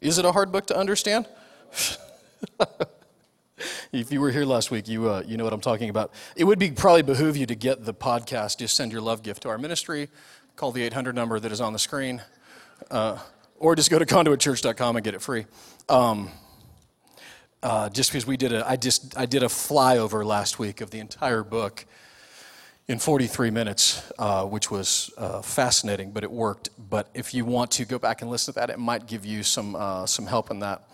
Is it a hard book to understand? If you were here last week, you know what I'm talking about. It would be probably behoove you to get the podcast. Just send your love gift to our ministry. Call the 800 number that is on the screen. Or just go to conduitchurch.com and get it free. Just because we did I did a flyover last week of the entire book in 43 minutes, which was fascinating, but it worked. But if you want to go back and listen to that, it might give you some help in that.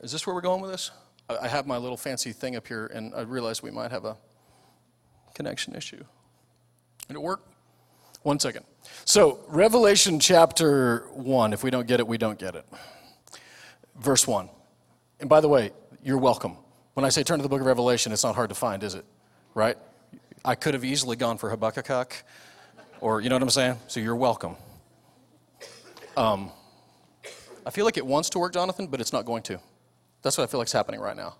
Is this where we're going with this? I have my little fancy thing up here, and I realized we might have a connection issue. Did it work? One second. So, Revelation chapter 1. If we don't get it, we don't get it. Verse 1. And by the way, you're welcome. When I say turn to the book of Revelation, it's not hard to find, is it? Right? I could have easily gone for Habakkuk, or you know what I'm saying? So you're welcome. I feel like it wants to work, Jonathan, but it's not going to. That's what I feel like is happening right now.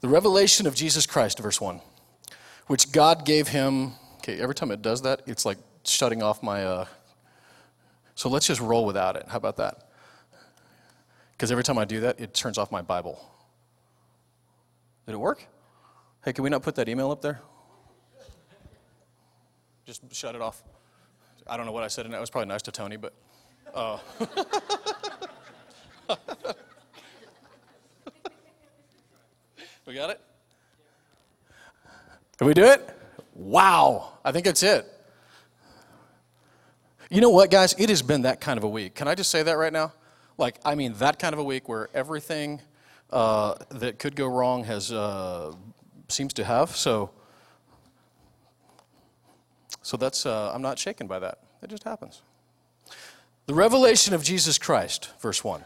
The revelation of Jesus Christ, verse 1, which God gave him. Okay, every time it does that, it's like shutting off my... so let's just roll without it. How about that? Because every time I do that, it turns off my Bible. Did it work? Hey, can we not put that email up there? Just shut it off. I don't know what I said, and it was probably nice to Tony, but... We got it? Did we do it? Wow. I think that's it. You know what, guys? It has been that kind of a week. Can I just say that right now? Like, I mean, that kind of a week where everything that could go wrong has seems to have. So that's I'm not shaken by that. It just happens. The revelation of Jesus Christ, verse 1,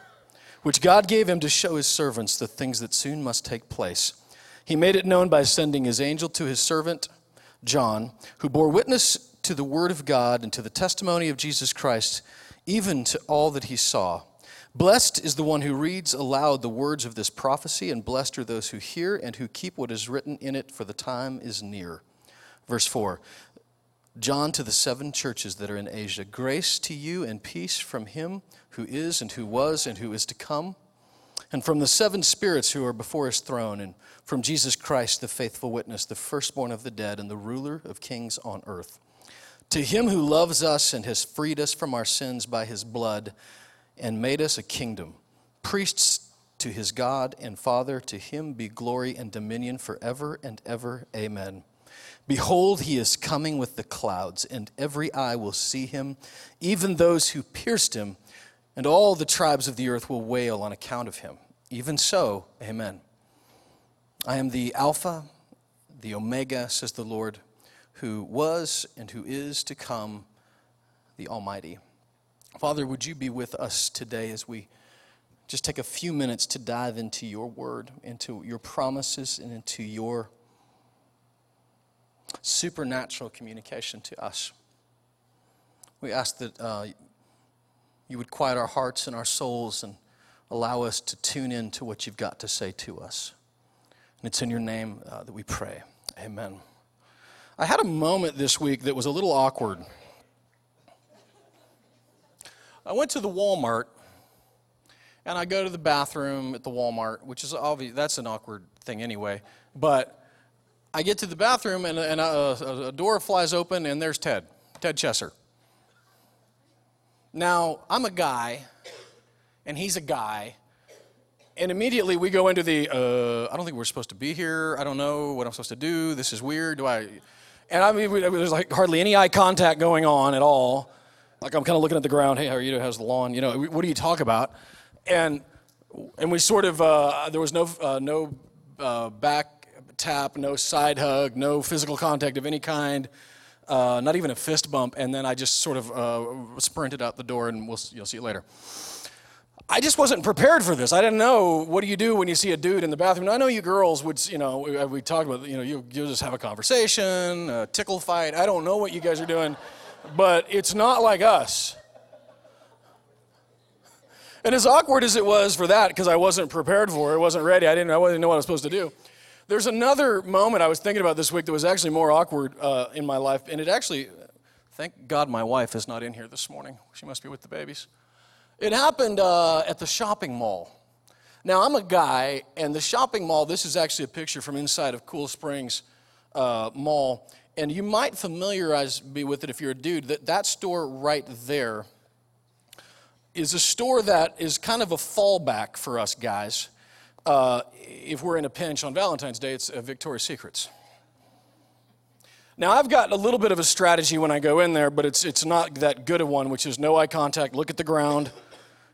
which God gave him to show his servants the things that soon must take place. He made it known by sending his angel to his servant John, who bore witness to the word of God and to the testimony of Jesus Christ, even to all that he saw. Blessed is the one who reads aloud the words of this prophecy, and blessed are those who hear and who keep what is written in it, for the time is near. Verse 4. John to the seven churches that are in Asia, grace to you and peace from him who is and who was and who is to come, and from the seven spirits who are before his throne, and from Jesus Christ, the faithful witness, the firstborn of the dead and the ruler of kings on earth. To him who loves us and has freed us from our sins by his blood and made us a kingdom, priests to his God and Father, to him be glory and dominion forever and ever. Amen. Behold, he is coming with the clouds, and every eye will see him, even those who pierced him, and all the tribes of the earth will wail on account of him. Even so, amen. I am the Alpha, the Omega, says the Lord, who was and who is to come, the Almighty. Father, would you be with us today as we just take a few minutes to dive into your word, into your promises, and into your supernatural communication to us. We ask that you would quiet our hearts and our souls and allow us to tune in to what you've got to say to us. And it's in your name that we pray. Amen. I had a moment this week that was a little awkward. I went to the Walmart, and I go to the bathroom at the Walmart, which is obvious. That's an awkward thing anyway, but I get to the bathroom, and a door flies open, and there's Ted Chesser. Now, I'm a guy, and he's a guy, and immediately we go into the, I don't think we're supposed to be here, I don't know what I'm supposed to do, this is weird, and I mean, there's like hardly any eye contact going on at all, like I'm kind of looking at the ground, hey, how are you doing, how's the lawn, you know, what do you talk about, and we sort of, there was no back tap, no side hug, no physical contact of any kind, not even a fist bump, and then I just sort of sprinted out the door, and you'll see you later. I just wasn't prepared for this. I didn't know, what do you do when you see a dude in the bathroom? Now, I know you girls would, you know, we talked about, you know, you'll just have a conversation, a tickle fight. I don't know what you guys are doing, but it's not like us. And as awkward as it was for that, because I wasn't prepared for it, I wasn't ready, I didn't know what I was supposed to do. There's another moment I was thinking about this week that was actually more awkward in my life, and it actually, Thank God my wife is not in here this morning. She must be with the babies. It happened at the shopping mall. Now, I'm a guy, and the shopping mall, this is actually a picture from inside of Cool Springs Mall, and you might familiarize me with it if you're a dude. That store right there is a store that is kind of a fallback for us guys. If we're in a pinch on Valentine's Day, it's Victoria's Secrets. Now, I've got a little bit of a strategy when I go in there, but it's not that good a one, which is no eye contact, look at the ground,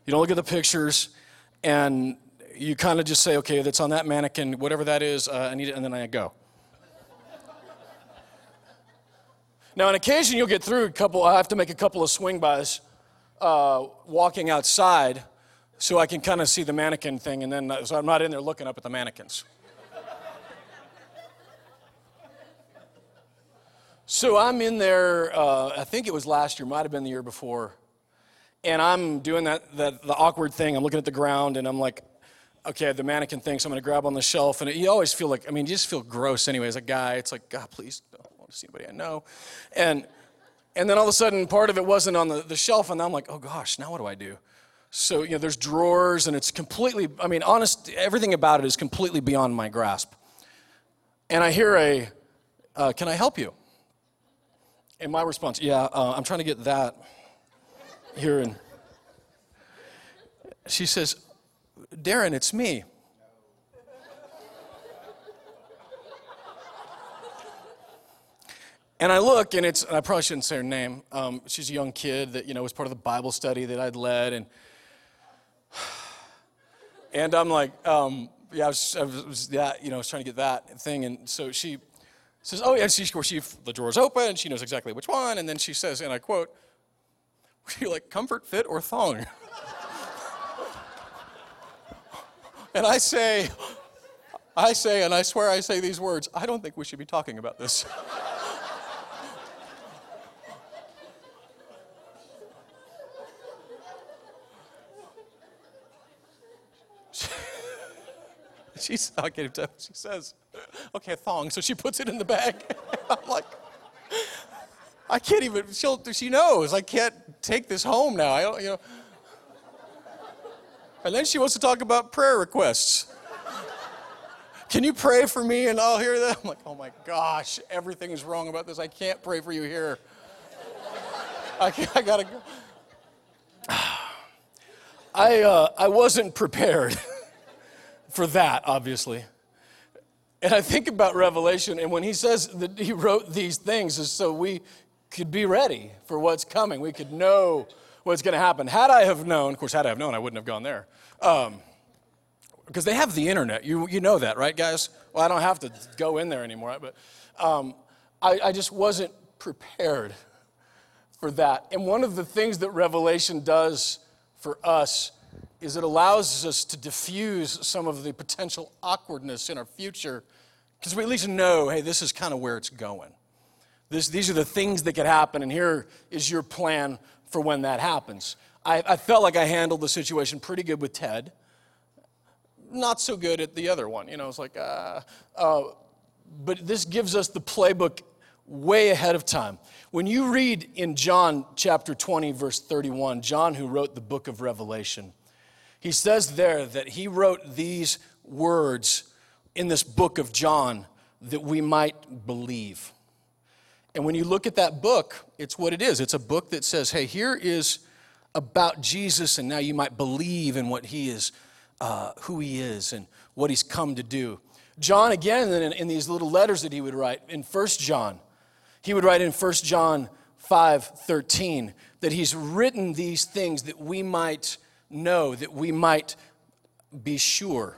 you don't look at the pictures, and you kind of just say, okay, that's on that mannequin, whatever that is, I need it, and then I go. Now, on occasion, you'll get through I have to make a couple of swing-bys walking outside so I can kind of see the mannequin thing, and then so I'm not in there looking up at the mannequins. So I'm in there, I think it was last year, might have been the year before, and I'm doing the awkward thing. I'm looking at the ground, and I'm like, okay, the mannequin thing, so I'm going to grab on the shelf. And you always feel like, I mean, you just feel gross anyway as a guy. It's like, God, please, I don't want to see anybody I know. And then all of a sudden, part of it wasn't on the shelf, and I'm like, oh, gosh, now what do I do? So, you know, there's drawers, and it's completely, I mean, honest, everything about it is completely beyond my grasp. And I hear can I help you? And my response, I'm trying to get that here. And she says, Darren, it's me. And I look, and I probably shouldn't say her name. She's a young kid that, you know, was part of the Bible study that I'd led. And I'm like, I was trying to get that thing. And so she says, oh, yeah, the drawer's open, she knows exactly which one, and then she says, and I quote, "Would you like comfort, fit, or thong?" And I say, and I swear I say these words, I don't think we should be talking about this. She says, okay, thong. So she puts it in the bag. I'm like, I can't even, she knows. I can't take this home now. I don't, you know. And then she wants to talk about prayer requests. Can you pray for me? And I'll hear that. I'm like, oh my gosh, everything is wrong about this. I can't pray for you here. I gotta go. I wasn't prepared for that, obviously. And I think about Revelation, and when he says that he wrote these things is so we could be ready for what's coming. We could know what's going to happen. Had I have known, I wouldn't have gone there. Because they have the internet. You know that, right, guys? Well, I don't have to go in there anymore, but I just wasn't prepared for that. And one of the things that Revelation does for us is it allows us to diffuse some of the potential awkwardness in our future because we at least know, hey, this is kind of where it's going. These are the things that could happen, and here is your plan for when that happens. I felt like I handled the situation pretty good with Ted. Not so good at the other one. You know, it's like, but this gives us the playbook way ahead of time. When you read in John chapter 20, verse 31, John, who wrote the book of Revelation, he says there that he wrote these words in this book of John that we might believe. And when you look at that book, it's what it is. It's a book that says, hey, here is about Jesus, and now you might believe in what he is, who he is, and what he's come to do. John, again, in these little letters that he would write in 1 John, he would write in 1 John 5:13 that he's written these things that we might know, that we might be sure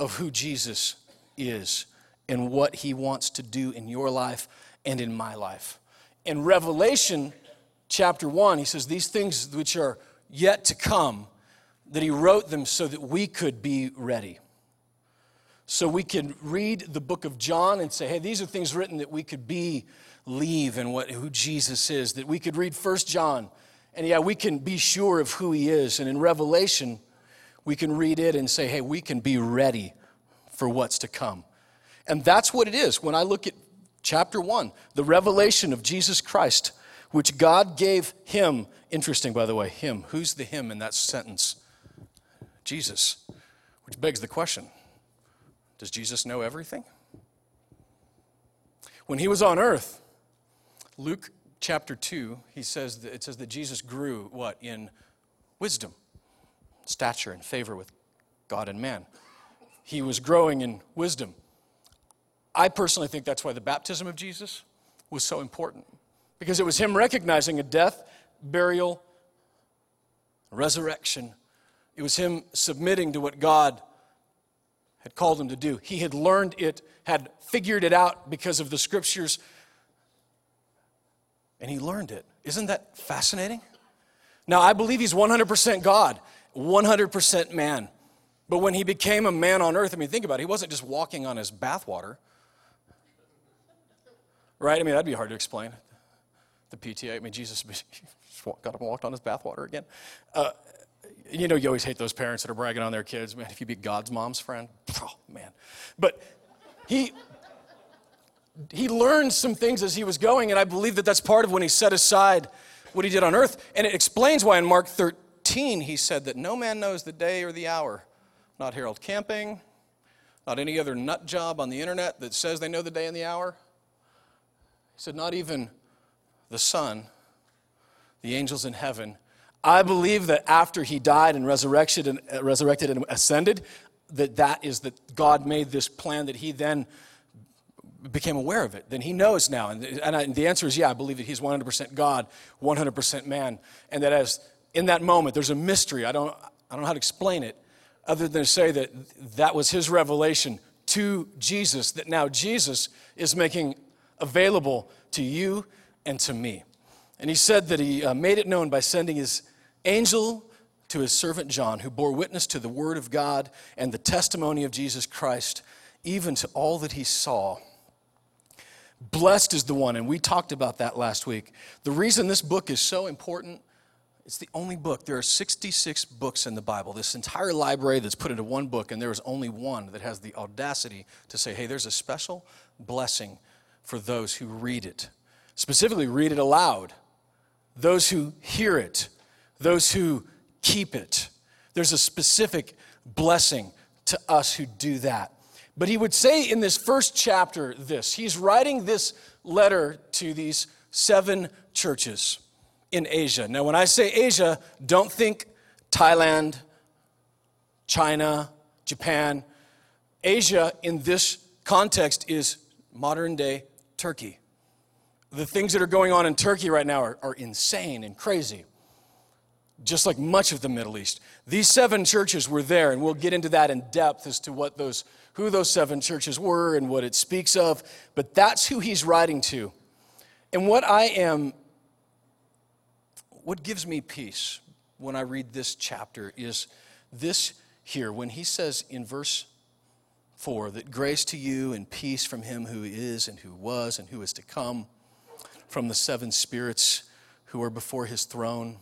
of who Jesus is and what he wants to do in your life and in my life. In Revelation chapter 1, he says, these things which are yet to come, that he wrote them so that we could be ready. So we can read the book of John and say, hey, these are things written that we could believe in who Jesus is, that we could read 1 John. And yeah, we can be sure of who he is. And in Revelation, we can read it and say, hey, we can be ready for what's to come. And that's what it is. When I look at chapter 1, the revelation of Jesus Christ which God gave him. Interesting, by the way, him. Who's the him in that sentence? Jesus. Which begs the question, does Jesus know everything? When he was on earth, Luke chapter 2, it says that Jesus grew, what, in wisdom, stature, and favor with God and man. He was growing in wisdom. I personally think that's why the baptism of Jesus was so important, because it was him recognizing a death, burial, resurrection. It was him submitting to what God had called him to do. He had learned it, had figured it out because of the scriptures, and he learned it. Isn't that fascinating? Now, I believe he's 100% God, 100% man. But when he became a man on earth, I mean, think about it. He wasn't just walking on his bathwater, right? I mean, that'd be hard to explain. The PTA, I mean, Jesus got him walked on his bathwater again. You know, you always hate those parents that are bragging on their kids. Man, if you be God's mom's friend, oh, man. But he learned some things as he was going, and I believe that that's part of when he set aside what he did on earth. And it explains why in Mark 13 he said that no man knows the day or the hour, not Harold Camping, not any other nut job on the internet that says they know the day and the hour. He said not even the Son, the angels in heaven. I believe that after he died and resurrected and ascended, that God made this plan that he then became aware of it. Then he knows now. And the answer is, yeah, I believe that he's 100% God, 100% man. And that as in that moment, there's a mystery. I don't know how to explain it other than to say that that was his revelation to Jesus, that now Jesus is making available to you and to me. And he said that he made it known by sending his angel to his servant John, who bore witness to the word of God and the testimony of Jesus Christ, even to all that he saw. Blessed is the one, and we talked about that last week. The reason this book is so important, it's the only book. There are 66 books in the Bible, this entire library that's put into one book, and there is only one that has the audacity to say, hey, there's a special blessing for those who read it. Specifically, read it aloud. Those who hear it, those who keep it. There's a specific blessing to us who do that. But he would say in this first chapter this. He's writing this letter to these 7 churches in Asia. Now, when I say Asia, don't think Thailand, China, Japan. Asia in this context is modern-day Turkey. The things that are going on in Turkey right now are insane and crazy, just like much of the Middle East. These 7 churches were there, and we'll get into that in depth as to what who those 7 churches were and what it speaks of, but that's who he's writing to. And what gives me peace when I read this chapter is this here, when he says in verse 4 that grace to you and peace from him who is and who was and who is to come, from the 7 spirits who are before his throne.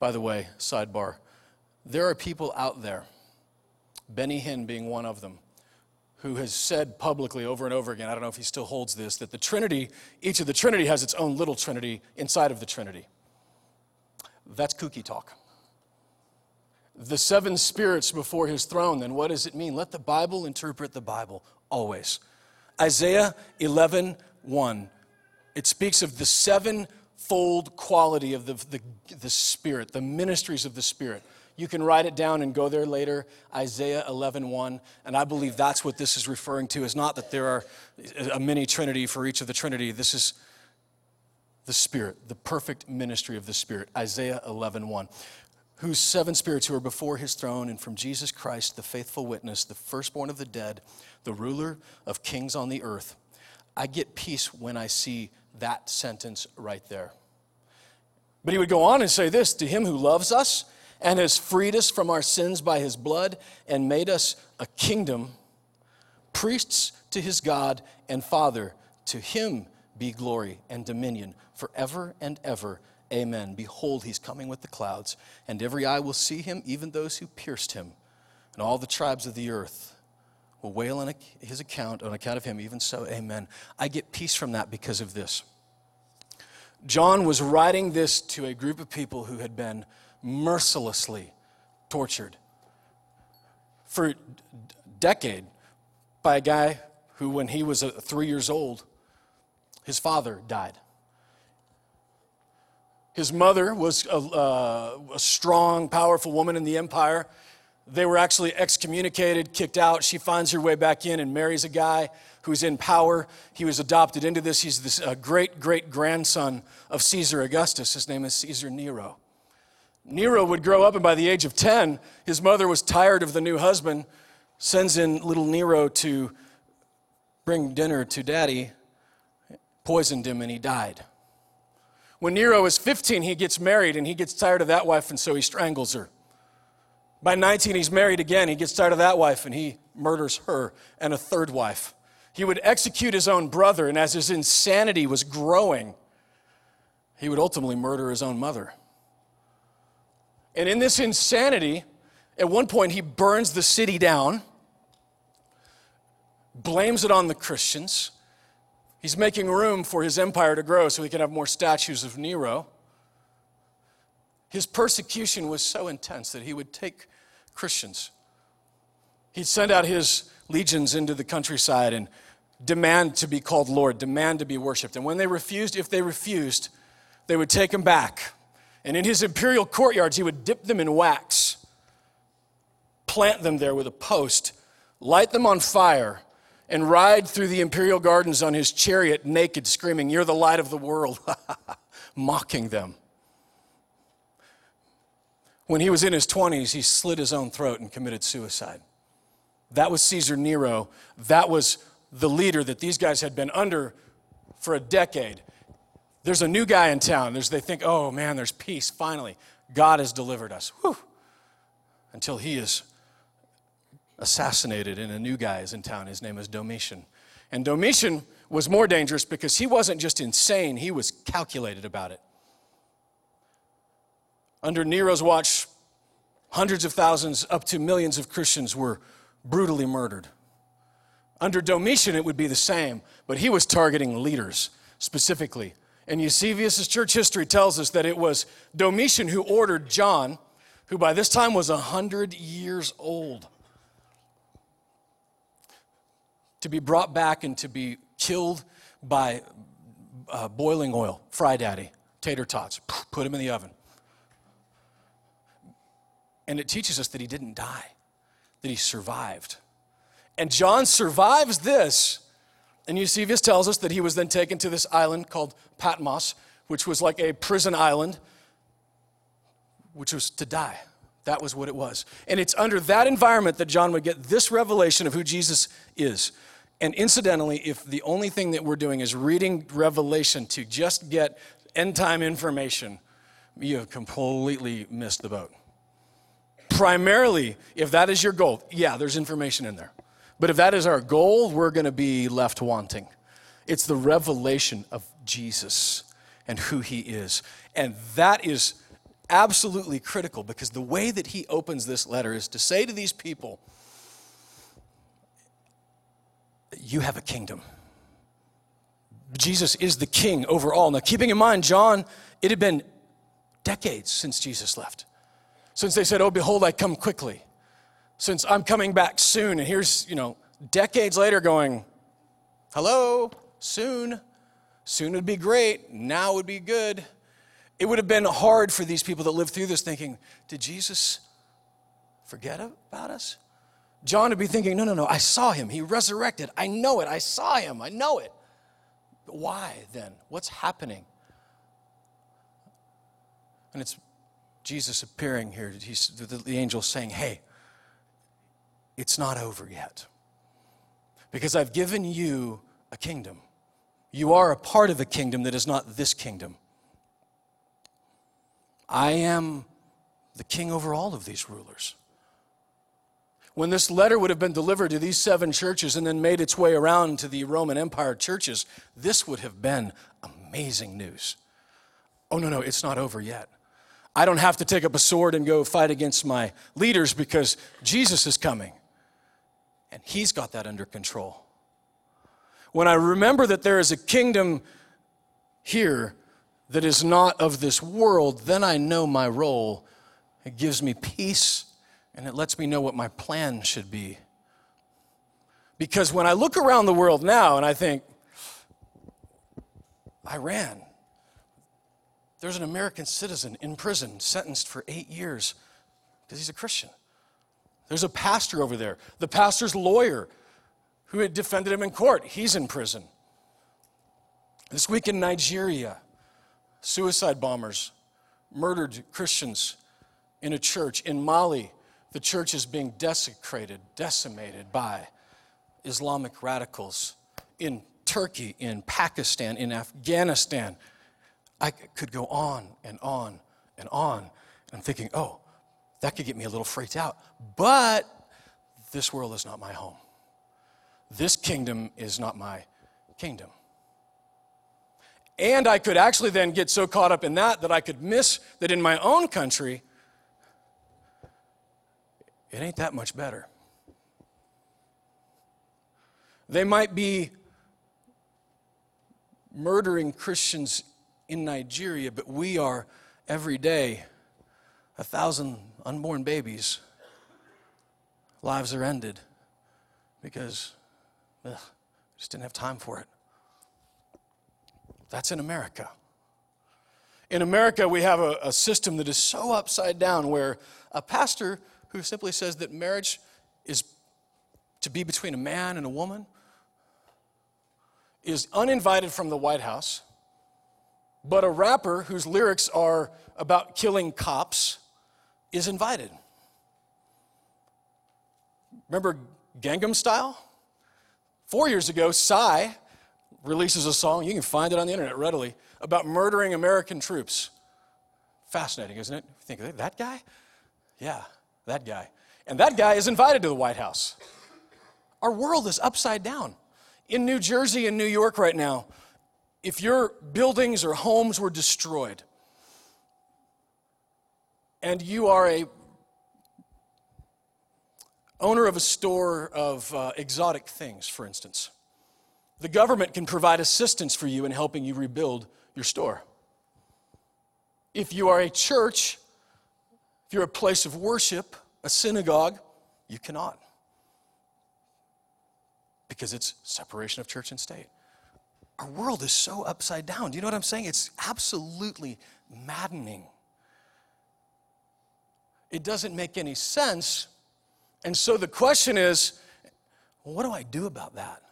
By the way, sidebar, there are people out there, Benny Hinn being one of them, who has said publicly over and over again, I don't know if he still holds this, that the Trinity, each of the Trinity has its own little Trinity inside of the Trinity. That's kooky talk. The 7 spirits before his throne, then what does it mean? Let the Bible interpret the Bible, always. Isaiah 11:1. It speaks of the 7-fold quality of the Spirit, the ministries of the Spirit. You can write it down and go there later, Isaiah 11:1, and I believe that's what this is referring to. It's not that there are a mini Trinity for each of the Trinity. This is the Spirit, the perfect ministry of the Spirit, Isaiah 11:1. Whose 7 spirits who are before his throne, and from Jesus Christ, the faithful witness, the firstborn of the dead, the ruler of kings on the earth. I get peace when I see that sentence right there. But he would go on and say this, to him who loves us and has freed us from our sins by his blood and made us a kingdom, priests to his God and Father, to him be glory and dominion forever and ever. Amen. Behold, he's coming with the clouds, and every eye will see him, even those who pierced him, and all the tribes of the earth will wail on his account, on account of him, even so, amen. I get peace from that because of this. John was writing this to a group of people who had been mercilessly tortured for a decade by a guy who, when he was 3 years old, his father died. His mother was a strong, powerful woman in the empire. They were actually excommunicated, kicked out. She finds her way back in and marries a guy who's in power. He was adopted into this. He's this great-great-grandson of Caesar Augustus. His name is Caesar Nero. Nero would grow up, and by the age of 10, his mother was tired of the new husband, sends in little Nero to bring dinner to daddy, poisoned him, and he died. When Nero is 15, he gets married, and he gets tired of that wife, and so he strangles her. By 19, he's married again. He gets tired of that wife, and he murders her and a third wife. He would execute his own brother, and as his insanity was growing, he would ultimately murder his own mother. And in this insanity, at one point, he burns the city down, blames it on the Christians. He's making room for his empire to grow so he can have more statues of Nero. His persecution was so intense that he would take Christians. He'd send out his legions into the countryside and demand to be called Lord, demand to be worshipped. And when they refused, if they refused, they would take him back. And in his imperial courtyards, he would dip them in wax, plant them there with a post, light them on fire, and ride through the imperial gardens on his chariot naked, screaming, "You're the light of the world," mocking them. When he was in his 20s, he slit his own throat and committed suicide. That was Caesar Nero. That was the leader that these guys had been under for a decade. There's a new guy in town. They think, oh man, there's peace, finally. God has delivered us. Whew. Until he is assassinated and a new guy is in town. His name is Domitian. And Domitian was more dangerous because he wasn't just insane, he was calculated about it. Under Nero's watch, hundreds of thousands, up to millions of Christians were brutally murdered. Under Domitian, it would be the same, but he was targeting leaders specifically. And Eusebius' church history tells us that it was Domitian who ordered John, who by this time was 100 years old, to be brought back and to be killed by boiling oil, fry daddy, tater tots, put him in the oven. And it teaches us that he didn't die, that he survived. And John survives this. And Eusebius tells us that he was then taken to this island called Patmos, which was like a prison island, which was to die. That was what it was. And it's under that environment that John would get this revelation of who Jesus is. And incidentally, if the only thing that we're doing is reading Revelation to just get end-time information, you have completely missed the boat. Primarily, if that is your goal, yeah, there's information in there. But if that is our goal, we're going to be left wanting. It's the revelation of Jesus and who he is. And that is absolutely critical because the way that he opens this letter is to say to these people, you have a kingdom. Jesus is the king over all. Now, keeping in mind, John, it had been decades since Jesus left. Since they said, "Oh, behold, I come quickly." Since I'm coming back soon. And here's, decades later going, hello, soon. Soon would be great. Now would be good. It would have been hard for these people that lived through this thinking, did Jesus forget about us? John would be thinking, no, I saw him. He resurrected. I know it. I saw him. I know it. But why then? What's happening? And it's Jesus appearing here, the angel saying, hey, it's not over yet because I've given you a kingdom. You are a part of a kingdom that is not this kingdom. I am the king over all of these rulers. When this letter would have been delivered to these seven churches and then made its way around to the Roman Empire churches, this would have been amazing news. Oh, no, it's not over yet. I don't have to take up a sword and go fight against my leaders because Jesus is coming. And he's got that under control. When I remember that there is a kingdom here that is not of this world, then I know my role. It gives me peace, and it lets me know what my plan should be. Because when I look around the world now and I think, Iran, there's an American citizen in prison sentenced for 8 years because he's a Christian. There's a pastor over there. The pastor's lawyer who had defended him in court, he's in prison. This week in Nigeria, suicide bombers murdered Christians in a church. In Mali, the church is being decimated by Islamic radicals. In Turkey, in Pakistan, in Afghanistan, I could go on and on and on. And I'm thinking, oh, that could get me a little freaked out. But this world is not my home. This kingdom is not my kingdom. And I could actually then get so caught up in that I could miss that in my own country, it ain't that much better. They might be murdering Christians in Nigeria, but we are every day 1,000 unborn babies. Lives are ended because just didn't have time for it. That's in America. In America, we have a system that is so upside down where a pastor who simply says that marriage is to be between a man and a woman is uninvited from the White House, but a rapper whose lyrics are about killing cops is invited. Remember Gangnam Style? 4 years ago, Psy releases a song, you can find it on the internet readily, about murdering American troops. Fascinating, isn't it? You think, that guy? Yeah, that guy. And that guy is invited to the White House. Our world is upside down. In New Jersey and New York right now, if your buildings or homes were destroyed and you are a owner of a store of exotic things, for instance, the government can provide assistance for you in helping you rebuild your store. If you are a church, if you're a place of worship, a synagogue, you cannot, because it's separation of church and state. Our world is so upside down. Do you know what I'm saying? It's absolutely maddening. It doesn't make any sense. And so the question is, what do I do about that?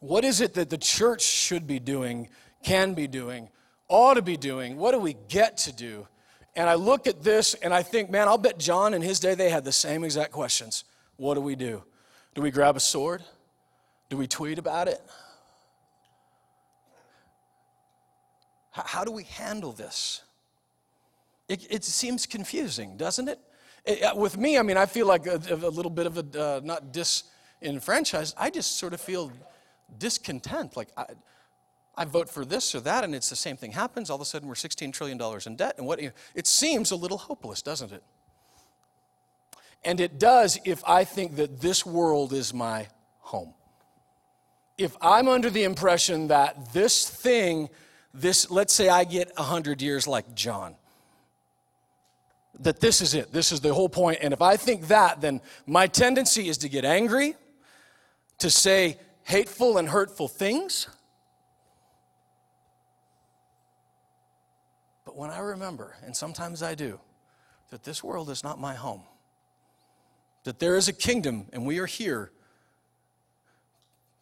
What is it that the church should be doing, can be doing, ought to be doing? What do we get to do? And I look at this and I think, man, I'll bet John in his day they had the same exact questions. What do we do? Do we grab a sword? Do we tweet about it? How do we handle this? It seems confusing, doesn't it? With me, I mean, I feel like a little bit of a, not disenfranchised, I just sort of feel discontent. Like, I vote for this or that, and it's the same thing happens. All of a sudden, we're $16 trillion in debt. And it seems a little hopeless, doesn't it? And it does if I think that this world is my home. If I'm under the impression that this thing, let's say I get 100 years like John, that this is it, this is the whole point. And if I think that, then my tendency is to get angry, to say hateful and hurtful things. But when I remember, and sometimes I do, that this world is not my home, that there is a kingdom and we are here.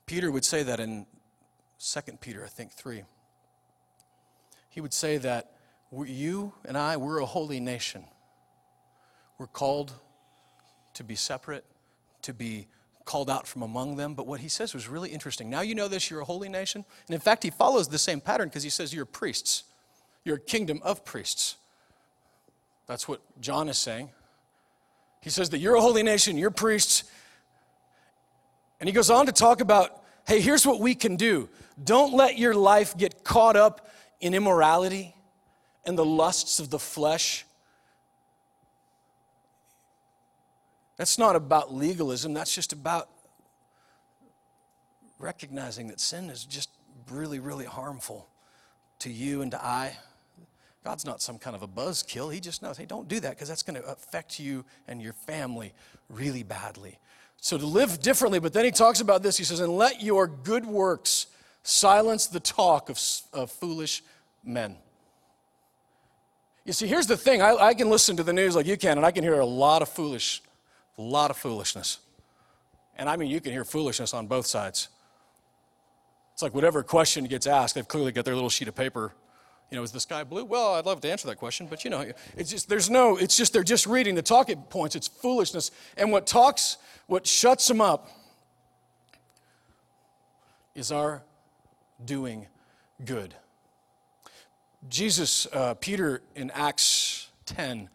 Peter would say that in 2 Peter, I think, 3. He would say that you and I, we're a holy nation. We're called to be separate, to be called out from among them. But what he says was really interesting. Now you know this, you're a holy nation. And in fact, he follows the same pattern because he says you're priests. You're a kingdom of priests. That's what John is saying. He says that you're a holy nation, you're priests. And he goes on to talk about, hey, here's what we can do. Don't let your life get caught up in immorality and the lusts of the flesh. That's not about legalism. That's just about recognizing that sin is just really, really harmful to you and to I. God's not some kind of a buzzkill. He just knows, hey, don't do that because that's going to affect you and your family really badly. So to live differently, but then he talks about this. He says, and let your good works silence the talk of foolish men. You see, here's the thing. I can listen to the news like you can, and I can hear a lot of foolishness. And I mean, you can hear foolishness on both sides. It's like whatever question gets asked, they've clearly got their little sheet of paper. You know, is the sky blue? Well, I'd love to answer that question, but you know, they're just reading the talking points. It's foolishness. And what shuts them up is our doing good. Jesus, Peter in Acts 10,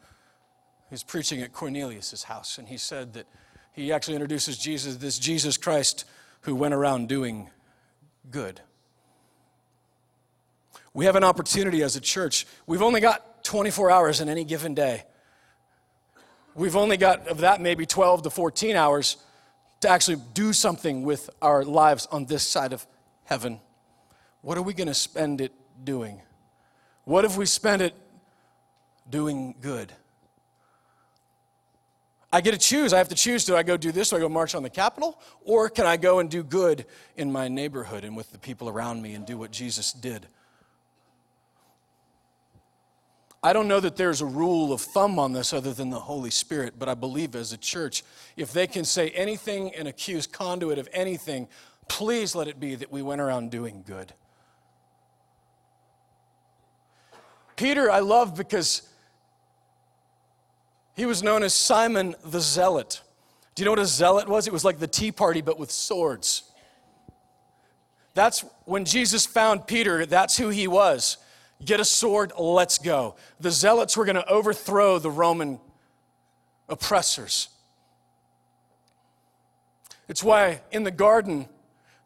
he's preaching at Cornelius' house, and he said that he actually introduces Jesus, this Jesus Christ who went around doing good. We have an opportunity as a church. We've only got 24 hours in any given day. We've only got, of that, maybe 12 to 14 hours to actually do something with our lives on this side of heaven. What are we going to spend it doing? What if we spend it doing good? I get to choose. I have to choose. Do I go do this? Do I go march on the Capitol? Or can I go and do good in my neighborhood and with the people around me and do what Jesus did? I don't know that there's a rule of thumb on this other than the Holy Spirit, but I believe as a church, if they can say anything and accuse conduit of anything, please let it be that we went around doing good. Peter, I love because he was known as Simon the Zealot. Do you know what a zealot was? It was like the Tea Party, but with swords. That's when Jesus found Peter, that's who he was. Get a sword, let's go. The zealots were going to overthrow the Roman oppressors. It's why in the garden,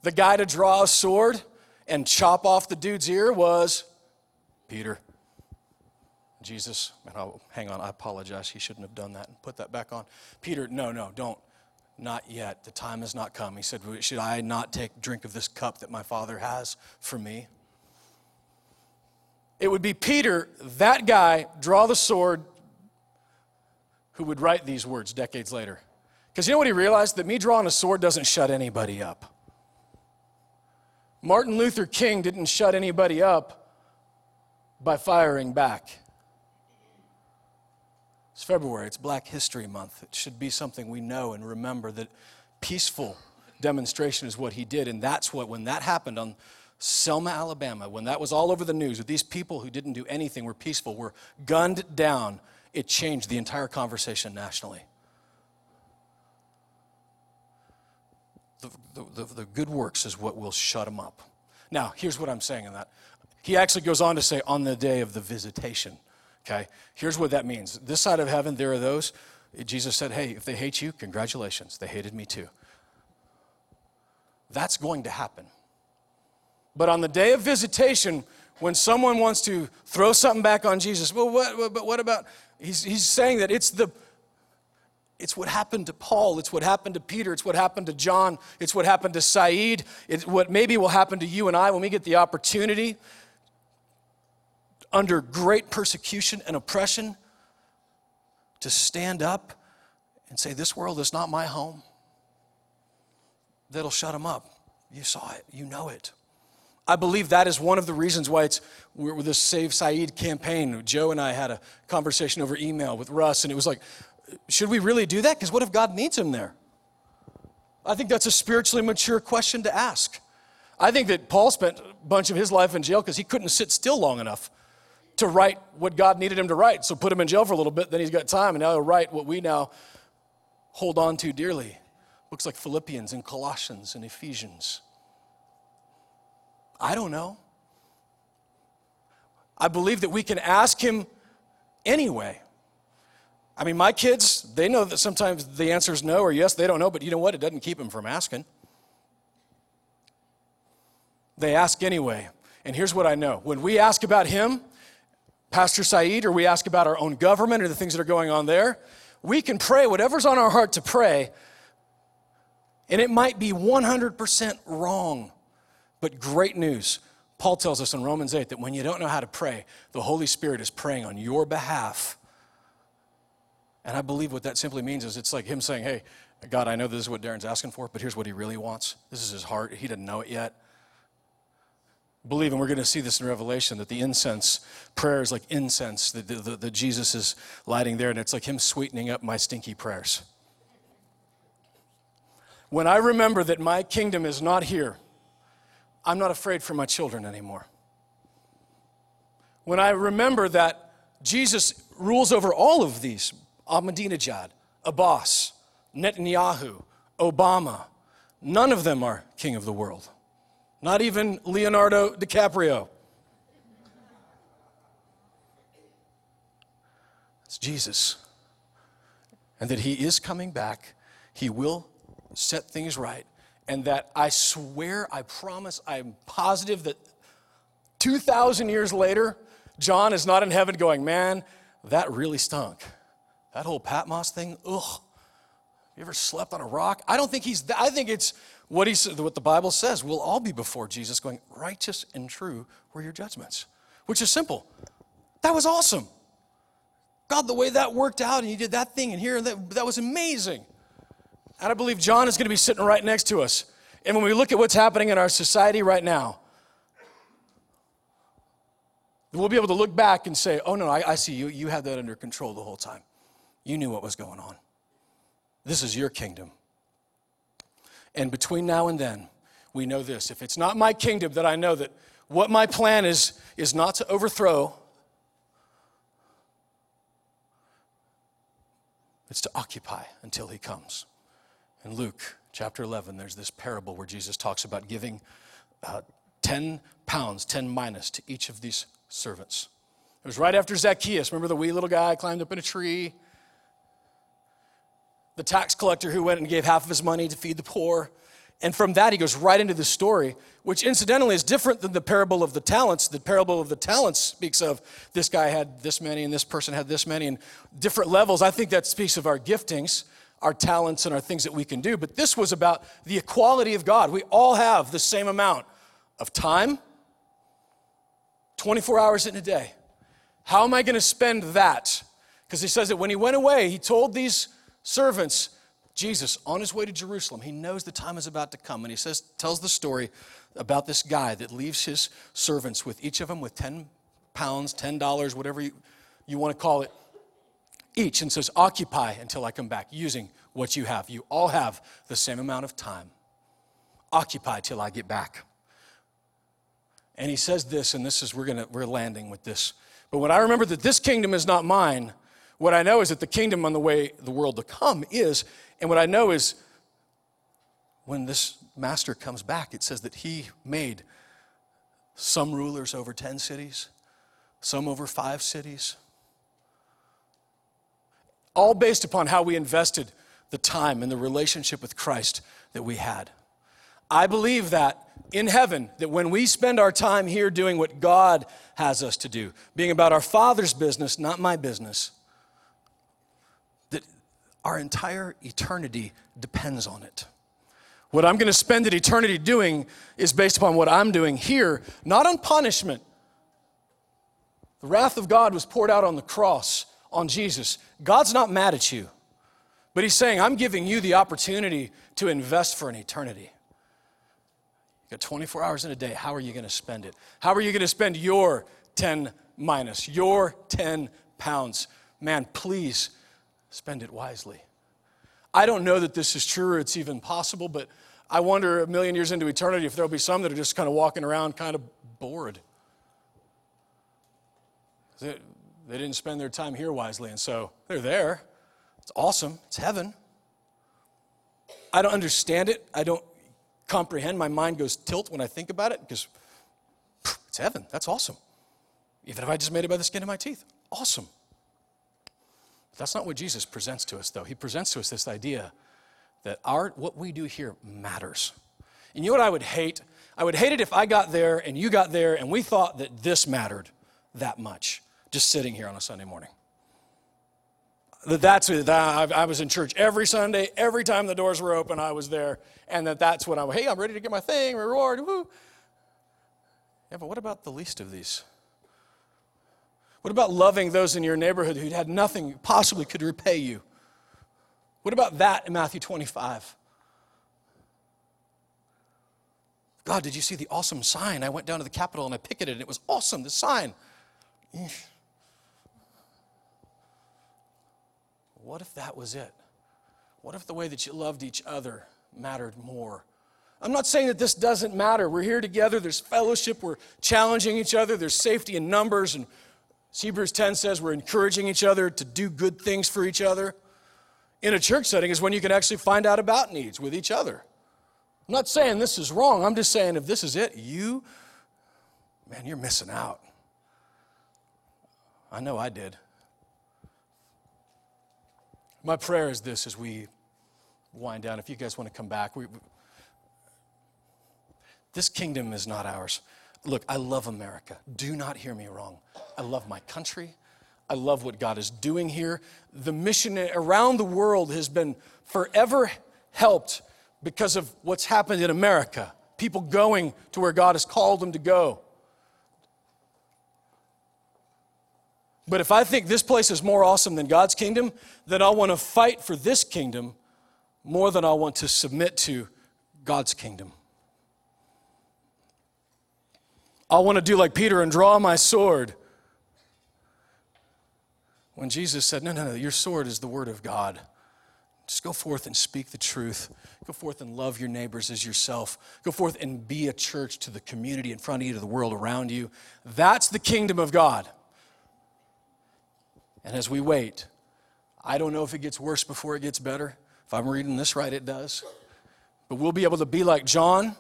the guy to draw a sword and chop off the dude's ear was Peter. Jesus, and hang on, I apologize. He shouldn't have done that and put that back on. Peter, no, don't. Not yet. The time has not come. He said, should I not take drink of this cup that my Father has for me? It would be Peter, that guy, draw the sword, who would write these words decades later. Because you know what he realized? That me drawing a sword doesn't shut anybody up. Martin Luther King didn't shut anybody up by firing back. It's February. It's Black History Month. It should be something we know and remember that peaceful demonstration is what he did. And that's what, when that happened on Selma, Alabama, when that was all over the news, with these people who didn't do anything, were peaceful, were gunned down, it changed the entire conversation nationally. The good works is what will shut them up. Now, here's what I'm saying in that. He actually goes on to say, on the day of the visitation, okay? Here's what that means. This side of heaven, there are those. Jesus said, hey, if they hate you, congratulations. They hated me too. That's going to happen. But on the day of visitation, when someone wants to throw something back on Jesus, well, what about, he's saying that it's what happened to Paul, it's what happened to Peter, it's what happened to John, it's what happened to Saeed, it's what maybe will happen to you and I when we get the opportunity under great persecution and oppression to stand up and say, this world is not my home. That'll shut them up. You saw it, you know it. I believe that is one of the reasons why we're this Save Saeed campaign. Joe and I had a conversation over email with Russ, and it was like, should we really do that? Because what if God needs him there? I think that's a spiritually mature question to ask. I think that Paul spent a bunch of his life in jail because he couldn't sit still long enough to write what God needed him to write. So put him in jail for a little bit, then he's got time, and now he'll write what we now hold on to dearly. Looks like Philippians and Colossians and Ephesians. I don't know. I believe that we can ask him anyway. I mean, my kids, they know that sometimes the answer is no or yes, they don't know, but you know what? It doesn't keep them from asking. They ask anyway. And here's what I know. When we ask about him, Pastor Saeed, or we ask about our own government or the things that are going on there, we can pray whatever's on our heart to pray, and it might be 100% wrong. But great news, Paul tells us in Romans 8 that when you don't know how to pray, the Holy Spirit is praying on your behalf. And I believe what that simply means is it's like him saying, hey, God, I know this is what Darren's asking for, but here's what he really wants. This is his heart. He didn't know it yet. Believe, and we're going to see this in Revelation, that the incense, prayer is like incense that the Jesus is lighting there, and it's like him sweetening up my stinky prayers. When I remember that my kingdom is not here, I'm not afraid for my children anymore. When I remember that Jesus rules over all of these, Ahmadinejad, Abbas, Netanyahu, Obama, none of them are king of the world. Not even Leonardo DiCaprio. It's Jesus. And that he is coming back. He will set things right. And that I swear, I promise, I'm positive that 2,000 years later, John is not in heaven going, man, that really stunk. That whole Patmos thing, ugh. You ever slept on a rock? I don't think he's, I think it's, what the Bible says, we'll all be before Jesus going, righteous and true were your judgments, which is simple. That was awesome. God, the way that worked out and you did that thing and here, and that was amazing. And I believe John is going to be sitting right next to us. And when we look at what's happening in our society right now, we'll be able to look back and say, oh, no, I see you. You had that under control the whole time. You knew what was going on. This is your kingdom. And between now and then, we know this. If it's not my kingdom, that I know that what my plan is not to overthrow. It's to occupy until he comes. In Luke chapter 11, there's this parable where Jesus talks about giving 10 pounds, 10 minus, to each of these servants. It was right after Zacchaeus. Remember the wee little guy climbed up in a tree? The tax collector who went and gave half of his money to feed the poor. And from that, he goes right into the story, which incidentally is different than the parable of the talents. The parable of the talents speaks of this guy had this many and this person had this many and different levels. I think that speaks of our giftings, our talents, and our things that we can do. But this was about the equality of God. We all have the same amount of time, 24 hours in a day. How am I going to spend that? Because he says that when he went away, he told these servants, Jesus, on his way to Jerusalem, he knows the time is about to come, and he tells the story about this guy that leaves his servants with each of them with 10 pounds, $10, whatever you want to call it, each, and says, occupy until I come back, using what you have. You all have the same amount of time. Occupy till I get back. And he says this, and this is, we're landing with this. But when I remember that this kingdom is not mine, what I know is that the kingdom on the way the world to come is, and what I know is when this master comes back, it says that he made some rulers over 10 cities, some over 5 cities, all based upon how we invested the time and the relationship with Christ that we had. I believe that in heaven, that when we spend our time here doing what God has us to do, being about our Father's business, not my business, our entire eternity depends on it. What I'm going to spend an eternity doing is based upon what I'm doing here, not on punishment. The wrath of God was poured out on the cross, on Jesus. God's not mad at you, but he's saying, I'm giving you the opportunity to invest for an eternity. You got 24 hours in a day. How are you going to spend it? How are you going to spend your 10 minus, your 10 pounds? Man, please spend it wisely. I don't know that this is true or it's even possible, but I wonder a million years into eternity if there'll be some that are just kind of walking around kind of bored. They didn't spend their time here wisely, and so they're there. It's awesome. It's heaven. I don't understand it. I don't comprehend. My mind goes tilt when I think about it because it's heaven. That's awesome. Even if I just made it by the skin of my teeth. Awesome. That's not what Jesus presents to us, though. He presents to us this idea that what we do here matters. And you know what I would hate? I would hate it if I got there and you got there and we thought that this mattered that much, just sitting here on a Sunday morning. I was in church every Sunday, every time the doors were open, I was there, and that's when hey, I'm ready to get my thing, reward, woo. Yeah, but what about the least of these? What about loving those in your neighborhood who had nothing possibly could repay you? What about that in Matthew 25? God, did you see the awesome sign? I went down to the Capitol and I picketed and it was awesome, the sign. What if that was it? What if the way that you loved each other mattered more? I'm not saying that this doesn't matter. We're here together. There's fellowship. We're challenging each other. There's safety in numbers. And Hebrews 10 says we're encouraging each other to do good things for each other. In a church setting is when you can actually find out about needs with each other. I'm not saying this is wrong. I'm just saying if this is it, you're missing out. I know I did. My prayer is this as we wind down. If you guys want to come back, this kingdom is not ours. Look, I love America. Do not hear me wrong. I love my country. I love what God is doing here. The mission around the world has been forever helped because of what's happened in America. People going to where God has called them to go. But if I think this place is more awesome than God's kingdom, then I'll want to fight for this kingdom more than I'll want to submit to God's kingdom. I'll want to do like Peter and draw my sword. When Jesus said, no, your sword is the word of God. Just go forth and speak the truth. Go forth and love your neighbors as yourself. Go forth and be a church to the community in front of you, to the world around you. That's the kingdom of God. And as we wait, I don't know if it gets worse before it gets better. If I'm reading this right, it does. But we'll be able to be like John.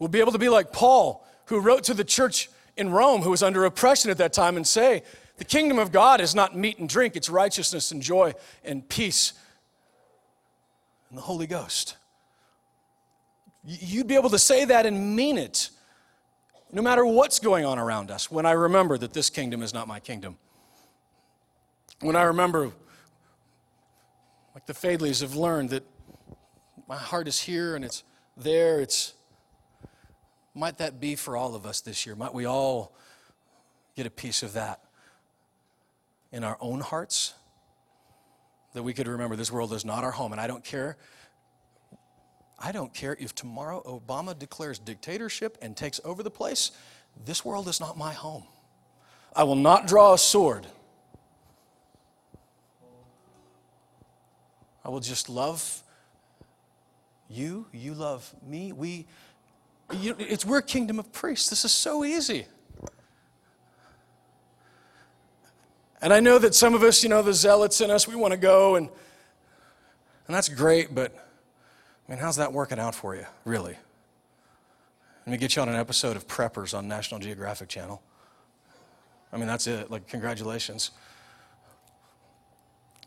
We'll be able to be like Paul, who wrote to the church in Rome, who was under oppression at that time, and say, the kingdom of God is not meat and drink. It's righteousness and joy and peace and the Holy Ghost. You'd be able to say that and mean it no matter what's going on around us when I remember that this kingdom is not my kingdom. When I remember, like the Fadleys have learned, that my heart is here and it's there. Might that be for all of us this year? Might we all get a piece of that in our own hearts? That we could remember this world is not our home. And I don't care. I don't care if tomorrow Obama declares dictatorship and takes over the place. This world is not my home. I will not draw a sword. I will just love you. You love me. We're a kingdom of priests. This is so easy. And I know that some of us, the zealots in us, we want to go, and that's great, but, how's that working out for you, really? Let me get you on an episode of Preppers on National Geographic Channel. That's it. Congratulations.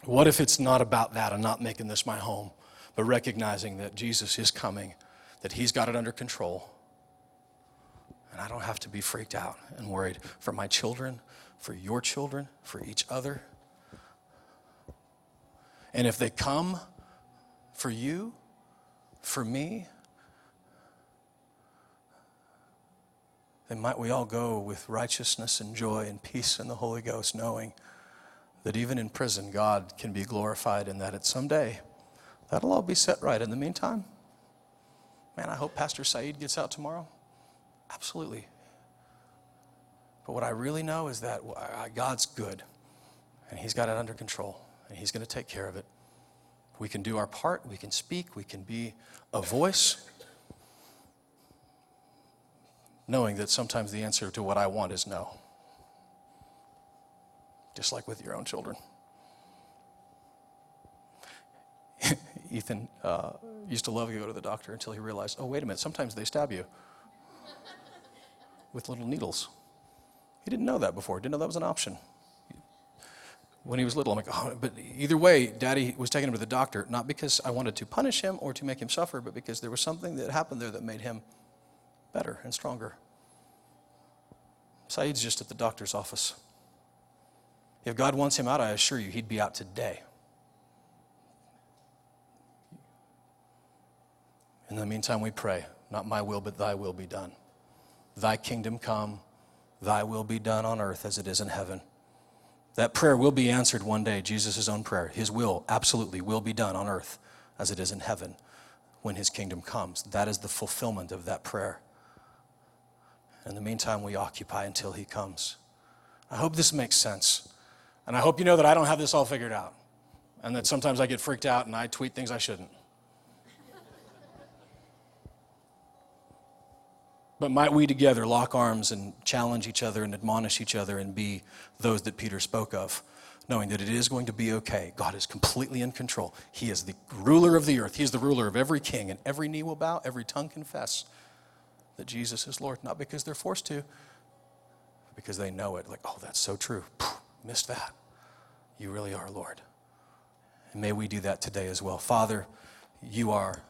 What if it's not about that and not making this my home, but recognizing that Jesus is coming, that he's got it under control, and I don't have to be freaked out and worried for my children, for your children, for each other. And if they come for you, for me, then might we all go with righteousness and joy and peace in the Holy Ghost, knowing that even in prison, God can be glorified and that at some day, that'll all be set right. In the meantime, I hope Pastor Saeed gets out tomorrow. Absolutely. But what I really know is that God's good, and he's got it under control, and he's going to take care of it. We can do our part. We can speak. We can be a voice, knowing that sometimes the answer to what I want is no. Just like with your own children. Ethan used to love to go to the doctor until he realized, oh, wait a minute, sometimes they stab you with little needles. He didn't know that before. Didn't know that was an option. When he was little, I'm like, oh, but either way, Daddy was taking him to the doctor, not because I wanted to punish him or to make him suffer, but because there was something that happened there that made him better and stronger. Saeed's just at the doctor's office. If God wants him out, I assure you, he'd be out today. In the meantime, we pray, not my will, but thy will be done. Thy kingdom come, thy will be done on earth as it is in heaven. That prayer will be answered one day, Jesus' own prayer. His will absolutely will be done on earth as it is in heaven when his kingdom comes. That is the fulfillment of that prayer. In the meantime, we occupy until he comes. I hope this makes sense. And I hope you know that I don't have this all figured out, and that sometimes I get freaked out and I tweet things I shouldn't. But might we together lock arms and challenge each other and admonish each other and be those that Peter spoke of, knowing that it is going to be okay. God is completely in control. He is the ruler of the earth. He is the ruler of every king, and every knee will bow, every tongue confess that Jesus is Lord, not because they're forced to, but because they know it. Like, oh, that's so true. Missed that. You really are Lord. And may we do that today as well. Father, you are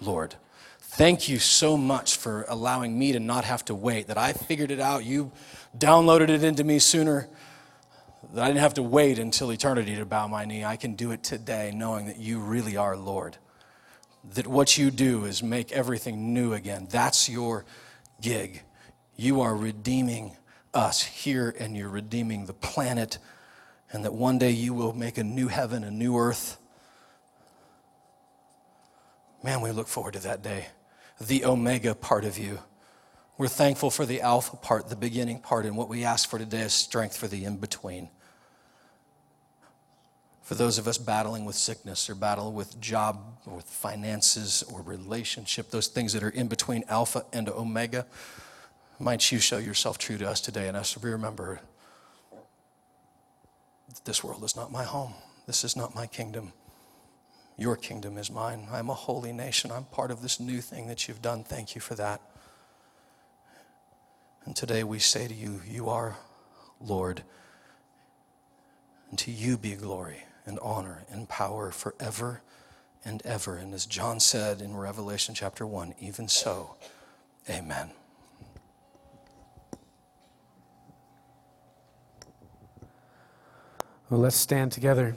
Lord. Thank you so much for allowing me to not have to wait, that I figured it out. You downloaded it into me sooner, that I didn't have to wait until eternity to bow my knee. I can do it today knowing that you really are Lord, that what you do is make everything new again. That's your gig. You are redeeming us here, and you're redeeming the planet, and that one day you will make a new heaven, a new earth. Man, we look forward to that day, the Omega part of you. We're thankful for the Alpha part, the beginning part, and what we ask for today is strength for the in-between. For those of us battling with sickness or battle with job or with finances or relationship, those things that are in between Alpha and Omega, might you show yourself true to us today and us remember that this world is not my home. This is not my kingdom. Your kingdom is mine. I'm a holy nation. I'm part of this new thing that you've done. Thank you for that. And today we say to you, you are Lord. And to you be glory and honor and power forever and ever. And as John said in Revelation chapter 1, even so, amen. Well, let's stand together.